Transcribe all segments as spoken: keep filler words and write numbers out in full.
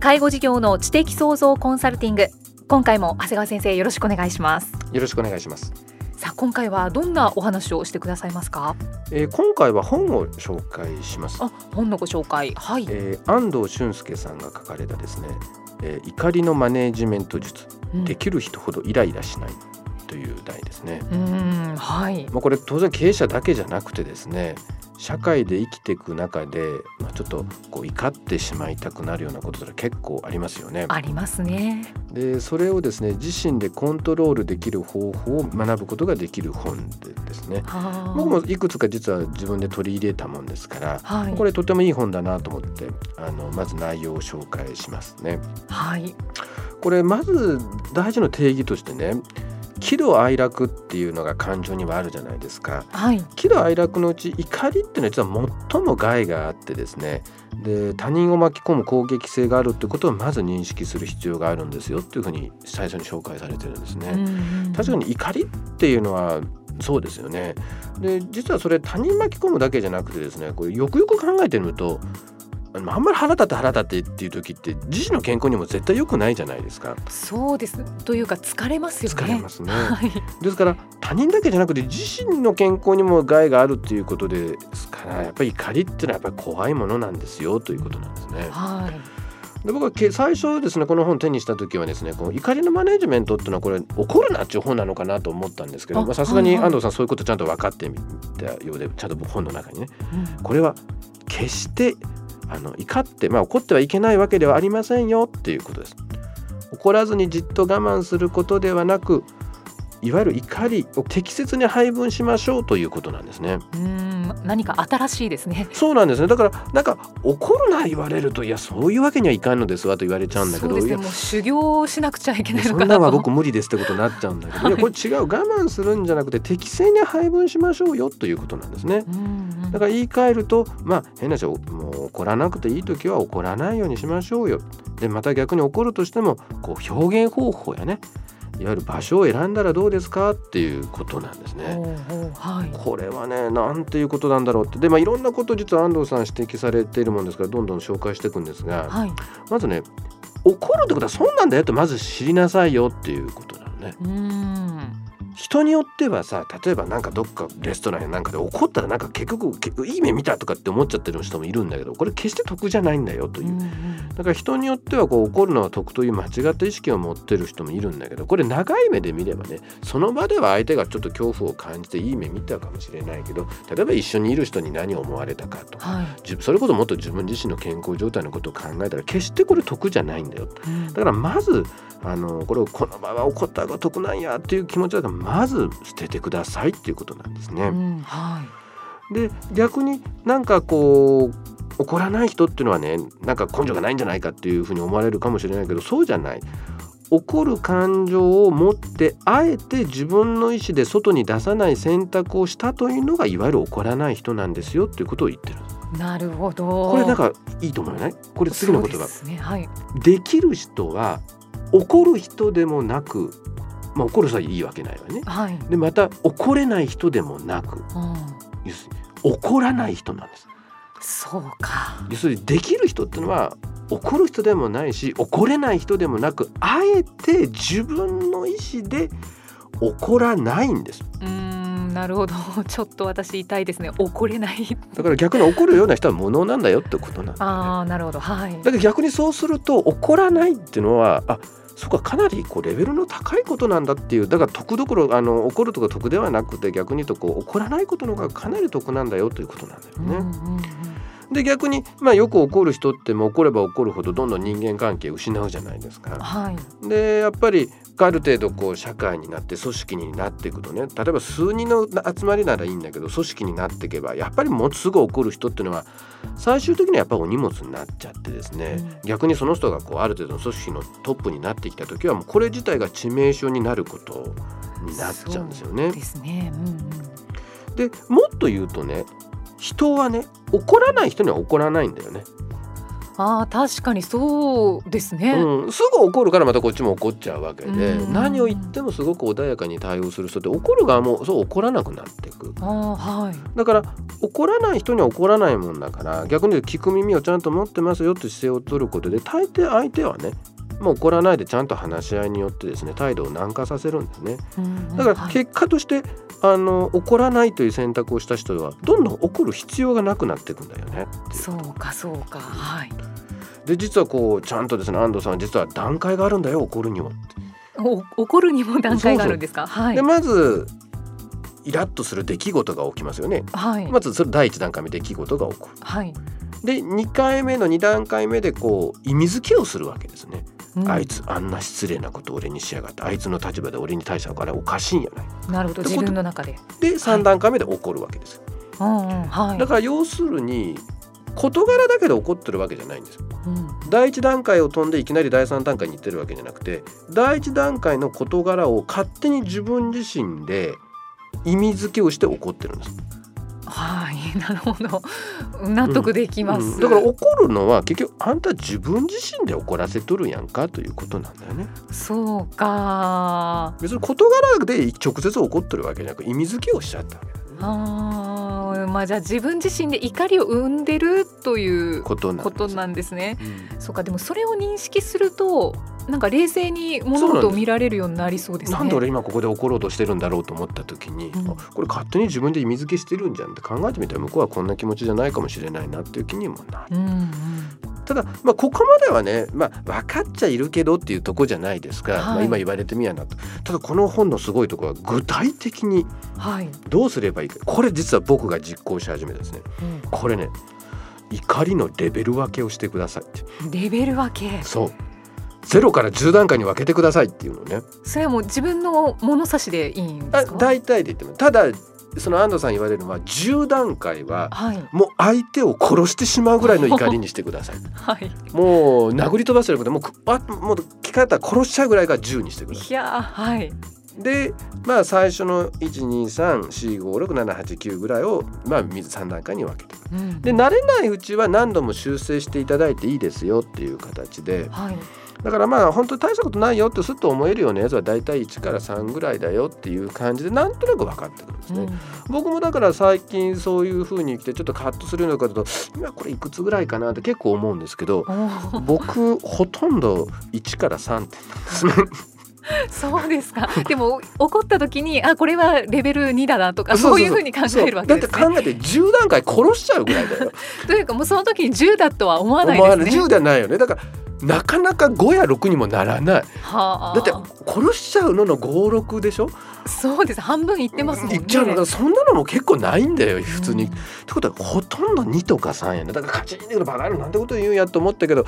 介護事業の知的創造コンサルティング、今回も長谷川先生、よろしくお願いします。よろしくお願いします。さあ、今回はどんなお話をしてくださいますか？えー、今回は本を紹介します。あ、本のご紹介、はい。えー、安藤俊介さんが書かれたですね、えー、怒りのマネジメント術、うん、できる人ほどイライラしないという題ですね。うーん、はい、まあ、これ当然経営者だけじゃなくてですね、社会で生きていく中で、まあ、ちょっとこう怒ってしまいたくなるようなことが結構ありますよね。ありますね。で、それをですね、自身でコントロールできる方法を学ぶことができる本でですね、僕もいくつか実は自分で取り入れたもんですから、はい、これとてもいい本だなと思って、あのまず内容を紹介しますね。はい、これまず大事な定義としてね、喜怒哀楽っていうのが感情にはあるじゃないですか。はい、喜怒哀楽のうち怒りっていうのは実は最も害があってですね、で他人を巻き込む攻撃性があるってことをまず認識する必要があるんですよっていうふうに最初に紹介されてるんですね。確かに怒りっていうのはそうですよね。で、実はそれ他人巻き込むだけじゃなくてですね、これよくよく考えてみると、あんまり腹立って腹立ってっていう時って自身の健康にも絶対良くないじゃないですか。そうです。というか疲れますよね。疲れますね、はい、ですから他人だけじゃなくて自身の健康にも害があるっていうことですから、やっぱり怒りっていうのはやっぱり怖いものなんですよということなんですね。はい。で、僕は最初ですね、この本を手にした時はですね、この怒りのマネジメントっていうのはこれ怒るなっていう本なのかなと思ったんですけど、さすがに安藤さんそういうことちゃんと分かってみたようで、ちゃんと本の中にね、うん、これは決してあの怒って、まあ、怒ってはいけないわけではありませんよっていうことです。怒らずにじっと我慢することではなく、いわゆる怒りを適切に配分しましょうということなんですね。うーん、何か新しいですね。そうなんですね。だからなんか怒るな言われると、いやそういうわけにはいかんのですわと言われちゃうんだけど、そうですね、もう修行しなくちゃいけないのかなと、そんなは僕無理ですってことになっちゃうんだけど、はい、いやこれ違う、我慢するんじゃなくて適正に配分しましょうよということなんですね。うん、だから言い換えると、まあ変な話、もう怒らなくていいときは怒らないようにしましょうよ。で、また逆に怒るとしてもこう表現方法やね、いわゆる場所を選んだらどうですかっていうことなんですね。おうおう、はい、これはね、なんていうことなんだろうって。で、まあ、いろんなこと実は安藤さん指摘されているもんですから、どんどん紹介していくんですが、はい、まずね、怒るってことはそうなんだよってまず知りなさいよっていうことなのね。うーん、人によってはさ、例えばなんかどっかレストランやなんかで怒ったらなんか結局いい目見たとかって思っちゃってる人もいるんだけど、これ決して得じゃないんだよという、うんうん、だから人によってはこう怒るのは得という間違った意識を持ってる人もいるんだけど、これ長い目で見ればね、その場では相手がちょっと恐怖を感じていい目見たかもしれないけど、例えば一緒にいる人に何を思われたかとか、はい、それこそもっと自分自身の健康状態のことを考えたら決してこれ得じゃないんだよ、うん、だからまずあのこれをこの場は怒った方が得なんやっていう気持ちだとまず捨ててくださいっていうことなんですね。うん、はい。で、逆になんかこう怒らない人っていうのはね、なんか根性がないんじゃないかっていうふうに思われるかもしれないけど、そうじゃない。怒る感情を持ってあえて自分の意思で外に出さない選択をしたというのがいわゆる怒らない人なんですよっていうことを言ってる。なるほど。これなんかいいと思うよね。これ次の言葉、そうですね、はい、できる人は怒る人でもなく、まあ、怒る人はいいわけないわね、はい、でまた怒れない人でもなく、うん、要するに怒らない人なんです。そうか。要するにできる人ってのは怒る人でもないし怒れない人でもなく、あえて自分の意思で怒らないんです。うーん、なるほど。ちょっと私痛いですね、怒れない。だから逆に怒るような人は無能なんだよってことなんですね。あー、なるほど、はい、だから逆にそうすると怒らないっていうのは、あ、そこはかなりこうレベルの高いことなんだっていう、だから得どころあの怒るとか得ではなくて、逆に言うとこう怒らないことの方がかなり得なんだよということなんだよね。うんうんうん、で逆に、まあ、よく怒る人っても怒れば怒るほどどんどん人間関係を失うじゃないですか。はい、でやっぱりある程度こう社会になって組織になっていくとね、例えば数人の集まりならいいんだけど組織になっていけばやっぱりもうすぐ怒る人っていうのは最終的にはやっぱりお荷物になっちゃってですね、うん、逆にその人がこうある程度の組織のトップになってきた時はもうこれ自体が致命傷になることになっちゃうんですよね。そうですね、うんうん、でもっと言うとね、人はね怒らない人には怒らないんだよね。ああ確かにそうですね、うん、すぐ怒るからまたこっちも怒っちゃうわけで、うん、何を言ってもすごく穏やかに対応する人って怒る側もそう怒らなくなっていく。あ、はい、だから怒らない人には怒らないもんだから、逆に聞く耳をちゃんと持ってますよって姿勢を取ることで大抵相手はねもう怒らないでちゃんと話し合いによってですね態度を軟化させるんですね。うん、だから結果として、はい、あの怒らないという選択をした人はどんどん怒る必要がなくなっていくんだよね。そうかそうか、はい。で実はこうちゃんとですね、安藤さんは実は段階があるんだよ、怒るにも。お怒るにも段階があるんですか。そうそう、はい、でまずイラッとする出来事が起きますよね。はい、まずそれ第一段階目、出来事が起こる。はい、でにかいめのに段階目でこう意味付けをするわけですね。うん、あいつあんな失礼なことを俺にしやがって、あいつの立場で俺に対してはおかしいんやない。なるほど、自分の中で。でさん段階目で怒るわけです。はい、だから要するに事柄だけで怒ってるわけじゃないんですよ。うん、第一段階を飛んでいきなり第三段階に行ってるわけじゃなくて、第一段階の事柄を勝手に自分自身で意味付けをして怒ってるんです。はい、なるほど、納得できます。うんうん、だから怒るのは結局あんた自分自身で怒らせとるやんかということなんだよね。そうか、別に事柄で直接怒ってるわけじゃなく意味付けをしちゃったわけだね。あ、まあ、じゃあ自分自身で怒りを生んでるということなんですね。うん、そうか、でもそれを認識するとなんか冷静に物事を見られるようになりそうですね。なんで俺今ここで怒ろうとしてるんだろうと思った時に、うん、これ勝手に自分で意味付けしてるんじゃんって考えてみたら向こうはこんな気持ちじゃないかもしれないなっていう気にもなる。うんうん、ただ、まあ、ここまではね、まあ、分かっちゃいるけどっていうとこじゃないですか。はい、まあ、今言われてみやなと。ただこの本のすごいところは具体的にどうすればいいか、これ実は僕が実行し始めたですね。うん、これね、怒りのレベル分けをしてくださいって。レベル分け、そうゼロからじゅう段階に分けてくださいっていうのね。それはもう自分の物差しでいいんですか。だいたいで言っても、ただその安藤さん言われるのはじゅう段階はもう相手を殺してしまうぐらいの怒りにしてください。はい、もう殴り飛ばしてることもう聞かれたら殺しちゃうぐらいがじゅうにしてください。いや、はい。で、まあ、最初の いち に さん よん ご ろく なな はち きゅう ぐらいを、まあ、さん段階に分けて、うん、で慣れないうちは何度も修正していただいていいですよっていう形で、はい、だからまあ本当に大したことないよってすっと思えるようなやつはだいたいいちからさんぐらいだよっていう感じでなんとなく分かってくるんですね。うん、僕もだから最近そういう風に来てちょっとカッとするようなことと今これいくつぐらいかなって結構思うんですけど、僕ほとんどいちからさんってですね。そうですか。でも怒った時にあこれはレベルにだなとかそういうふうに考えるわけですね。だって考えてじゅう段階殺しちゃうぐらいだよ。というかもうその時にじゅうだとは思わないですね。じゅうではないよね。だからなかなかごやろくにもならない。はあ、だって殺しちゃうののご、ろくでしょ。そうです、半分いってますもんね。いっちゃうの、そんなのも結構ないんだよ普通に。うん、ってことはほとんどにとかさんやね。だからカチンってバカるなんてこと言うやと思ったけど、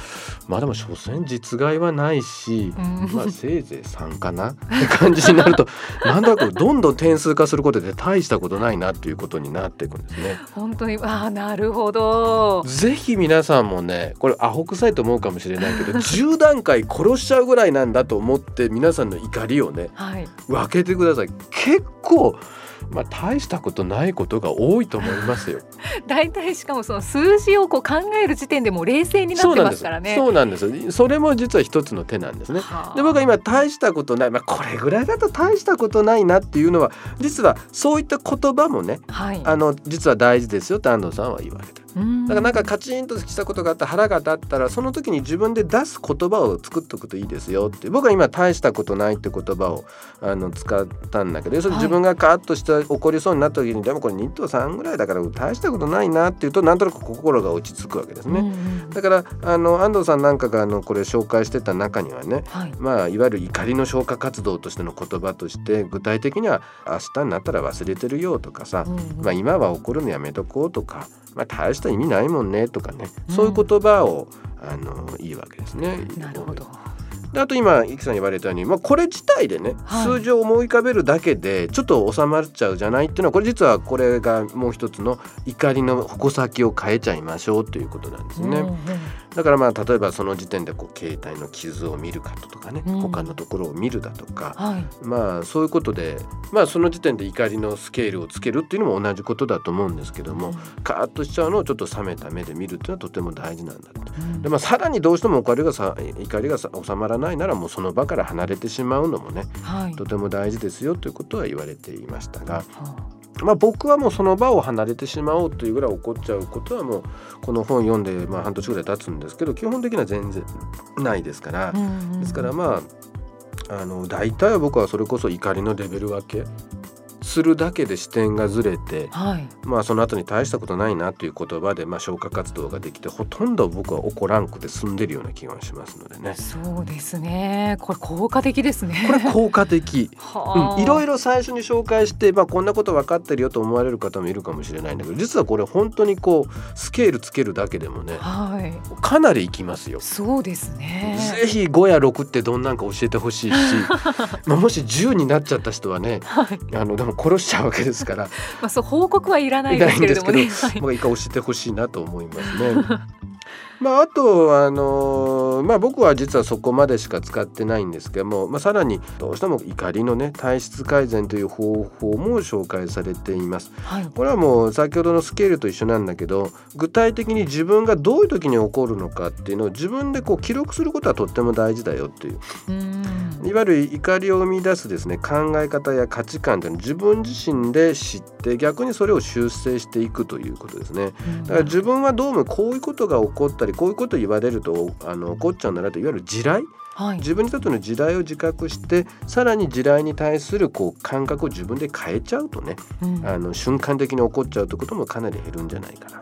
まあでも所詮実害はないし、うん、まあせいぜいさんかなって感じになるとなんだかどんどん点数化することで大したことないなっていうことになっていくんですね。本当に、あ、なるほど。ぜひ皆さんもね、これアホ臭いと思うかもしれないけどじゅう段階殺しちゃうぐらいなんだと思って皆さんの怒りをね、はい、分けてください。結構、まあ、大したことないことが多いと思いますよ。だいたいしかもその数字をこう考える時点でもう冷静になってますからね。そうなんです。それも実は一つの手なんですね。で僕は今大したことない、まあ、これぐらいだと大したことないなっていうのは実はそういった言葉もね、はい、あの実は大事ですよって安藤さんは言われた。だからなんかカチンとしたことがあった、腹が立ったらその時に自分で出す言葉を作っとくといいですよって。僕は今大したことないって言葉をあの使ったんだけど、それ自分がカーッとしてした起こりそうになった時にでもこれにとさんぐらいだから大したことないなっていうとなんとなく心が落ち着くわけですね、うんうん、だからあの安藤さんなんかがあのこれ紹介してた中にはね、はいまあ、いわゆる怒りの消化活動としての言葉として具体的には明日になったら忘れてるよとかさ、うんうんまあ、今は怒るのやめとこうとか、まあ、大した意味ないもんねとかね、うん、そういう言葉をあのいいわけですね。なるほど。であと今イキさん言われたように、まあ、これ自体でね、はい、数字を思い浮かべるだけでちょっと収まっちゃうじゃないっていうのはこれ実はこれがもう一つの怒りの矛先を変えちゃいましょうということなんですね、うんうん、だからまあ例えばその時点でこう携帯の傷を見るかとかね、うん、他のところを見るだとか、はい、まあそういうことで、まあ、その時点で怒りのスケールをつけるっていうのも同じことだと思うんですけども、うん、カーッとしちゃうのをちょっと冷めた目で見るっていうのはとても大事なんだと、うんでまあ、さらにどうしても怒りがさ怒りがさ収まらないないならもうその場から離れてしまうのもね、はい、とても大事ですよということは言われていましたが、はあまあ、僕はもうその場を離れてしまおうというぐらい怒っちゃうことはもうこの本読んでまあ半年ぐらい経つんですけど基本的には全然ないですから、うんうん、ですからまああの大体は僕はそれこそ怒りのレベル分けするだけで視点がずれて、はいまあ、その後に大したことないなという言葉でまあ消化活動ができてほとんど僕は怒らんくて済んでるような気がしますのでね。そうですね。これ効果的ですね。これ効果的いろいろ最初に紹介して、まあ、こんなこと分かってるよと思われる方もいるかもしれないんだけど実はこれ本当にこうスケールつけるだけでもね、はい、かなりいきますよ。そうですね。ぜひごやろくってどんなんか教えてほしいしまあもしじゅうになっちゃった人はね、はい、あのでも殺しちゃうわけですからまあそう報告はいらないですけれどもねまあ一回教えてほしいなと思いますねまあ、あと、あのーまあ、僕は実はそこまでしか使ってないんですけども、まあ、さらにどうしても怒りの、ね、体質改善という方法も紹介されています、はい、これはもう先ほどのスケールと一緒なんだけど具体的に自分がどういう時に起こるのかっていうのを自分でこう記録することはとっても大事だよっていう、うんいわゆる怒りを生み出すですね考え方や価値観というのを自分自身で知って逆にそれを修正していくということですね。だから自分はどうもこういうことが起こったりこういうこと言われるとあの怒っちゃうんだなといわゆる地雷、はい、自分にとっての地雷を自覚してさらに地雷に対するこう感覚を自分で変えちゃうとね、うん、あの瞬間的に怒っちゃうということもかなり減るんじゃないかな。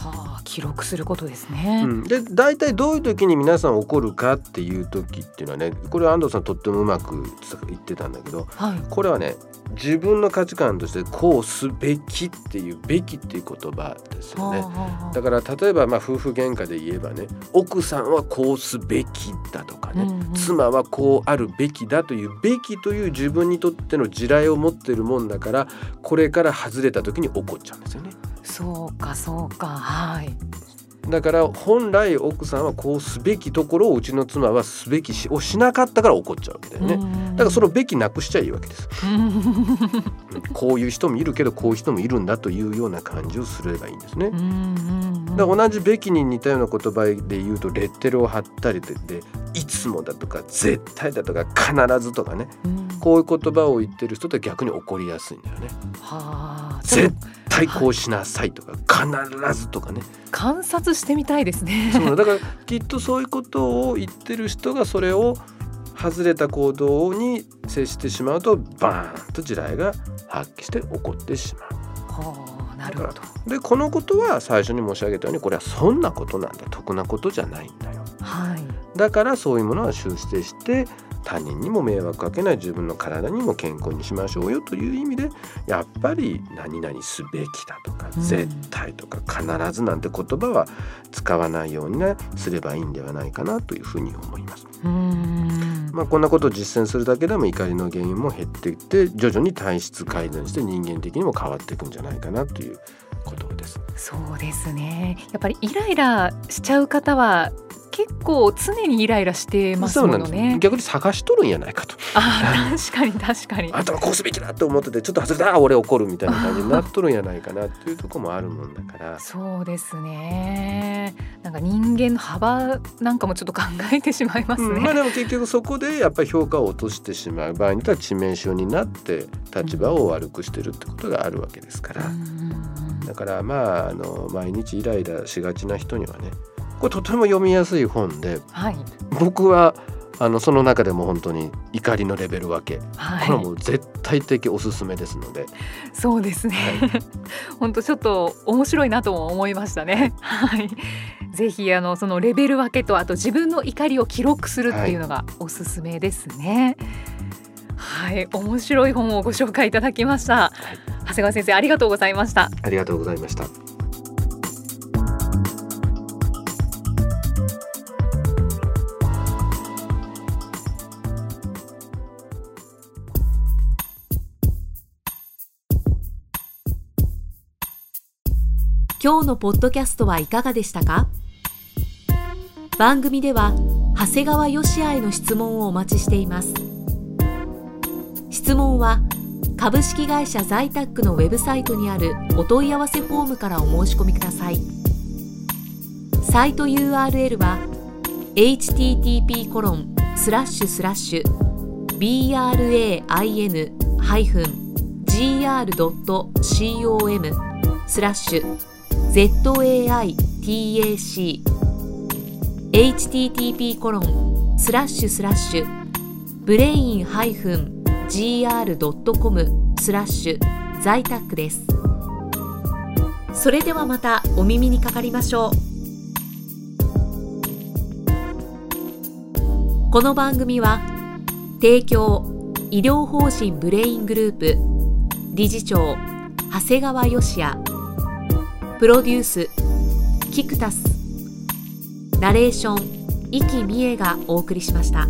はあ、記録することですね、うん、で大体どういう時に皆さん怒るかっていう時っていうのはねこれは安藤さんとってもうまく言ってたんだけど、はい、これはね自分の価値観としてこうすべきっていうべきっていう言葉ですよね。だから例えばまあ夫婦喧嘩で言えばね奥さんはこうすべきだとかね、うんうん、妻はこうあるべきだというべきという自分にとっての地雷を持ってるもんだからこれから外れた時に怒っちゃうんですよね。そうかそうか、はい。だから本来奥さんはこうすべきところをうちの妻はすべきしをしなかったから怒っちゃうわけだよね。だからそのべきなくしちゃいいわけですこういう人もいるけどこういう人もいるんだというような感じをすればいいんですね。だから同じべきに似たような言葉で言うとレッテルを貼ったりでいつもだとか絶対だとか必ずとかねこういう言葉を言ってる人って逆に怒りやすいんだよね。は絶対こうしなさいとか、はい、必ずとかね観察してみたいですね。そうだからきっとそういうことを言ってる人がそれを外れた行動に接してしまうとバーンと地雷が発揮して起こってしまう。なるほど。でこのことは最初に申し上げたようにこれはそんなことなんだ得なことじゃないんだよ、はい、だからそういうものは修正して他人にも迷惑かけない自分の体にも健康にしましょうよという意味でやっぱり何々すべきだとか、うん、絶対とか必ずなんて言葉は使わないように、ね、すればいいんではないかなというふうに思います。うーん、まあ、こんなことを実践するだけでも怒りの原因も減っていって徐々に体質改善して人間的にも変わっていくんじゃないかなということです。そうですね。やっぱりイライラしちゃう方は結構常にイライラしてますものね。逆に探しとるんやないかと。あ確かに確かにあんたはこうすべきだと思っててちょっと外れた俺怒るみたいな感じになっとるんやないかなっていうところもあるもんだからそうですね。なんか人間の幅なんかもちょっと考えてしまいますね、うん、まあでも結局そこでやっぱり評価を落としてしまう場合には致命傷になって立場を悪くしてるってことがあるわけですから、うん、だからまああの毎日イライラしがちな人にはねこれとても読みやすい本で、はい、僕はあのその中でも本当に怒りのレベル分け、はい、これも絶対的おすすめですので。そうですね、はい、本当ちょっと面白いなとも思いましたね、はい、ぜひあのそのレベル分けとあと自分の怒りを記録するっていうのがおすすめですね、はいはい、面白い本をご紹介いただきました、はい、長谷川先生ありがとうございました。ありがとうございました。今日のポッドキャストはいかがでしたか？番組では長谷川芳也への質問をお待ちしています。質問は株式会社Zaitacのウェブサイトにあるお問い合わせフォームからお申し込みください。サイト ユーアールエル は エイチティーティーピーコロンスラッシュスラッシュビーアールエーアイエヌハイフンジーアールドットコムスラッシュゼットエーアイティーエーシー エイチティーティーピーコロンスラッシュスラッシュブレインハイフンジーアールドットコムスラッシュZaitac です。それではまたお耳にかかりましょう。この番組は提供医療法人ブレイングループ理事長長谷川芳也、プロデュースキクタス、ナレーション生きみえがお送りしました。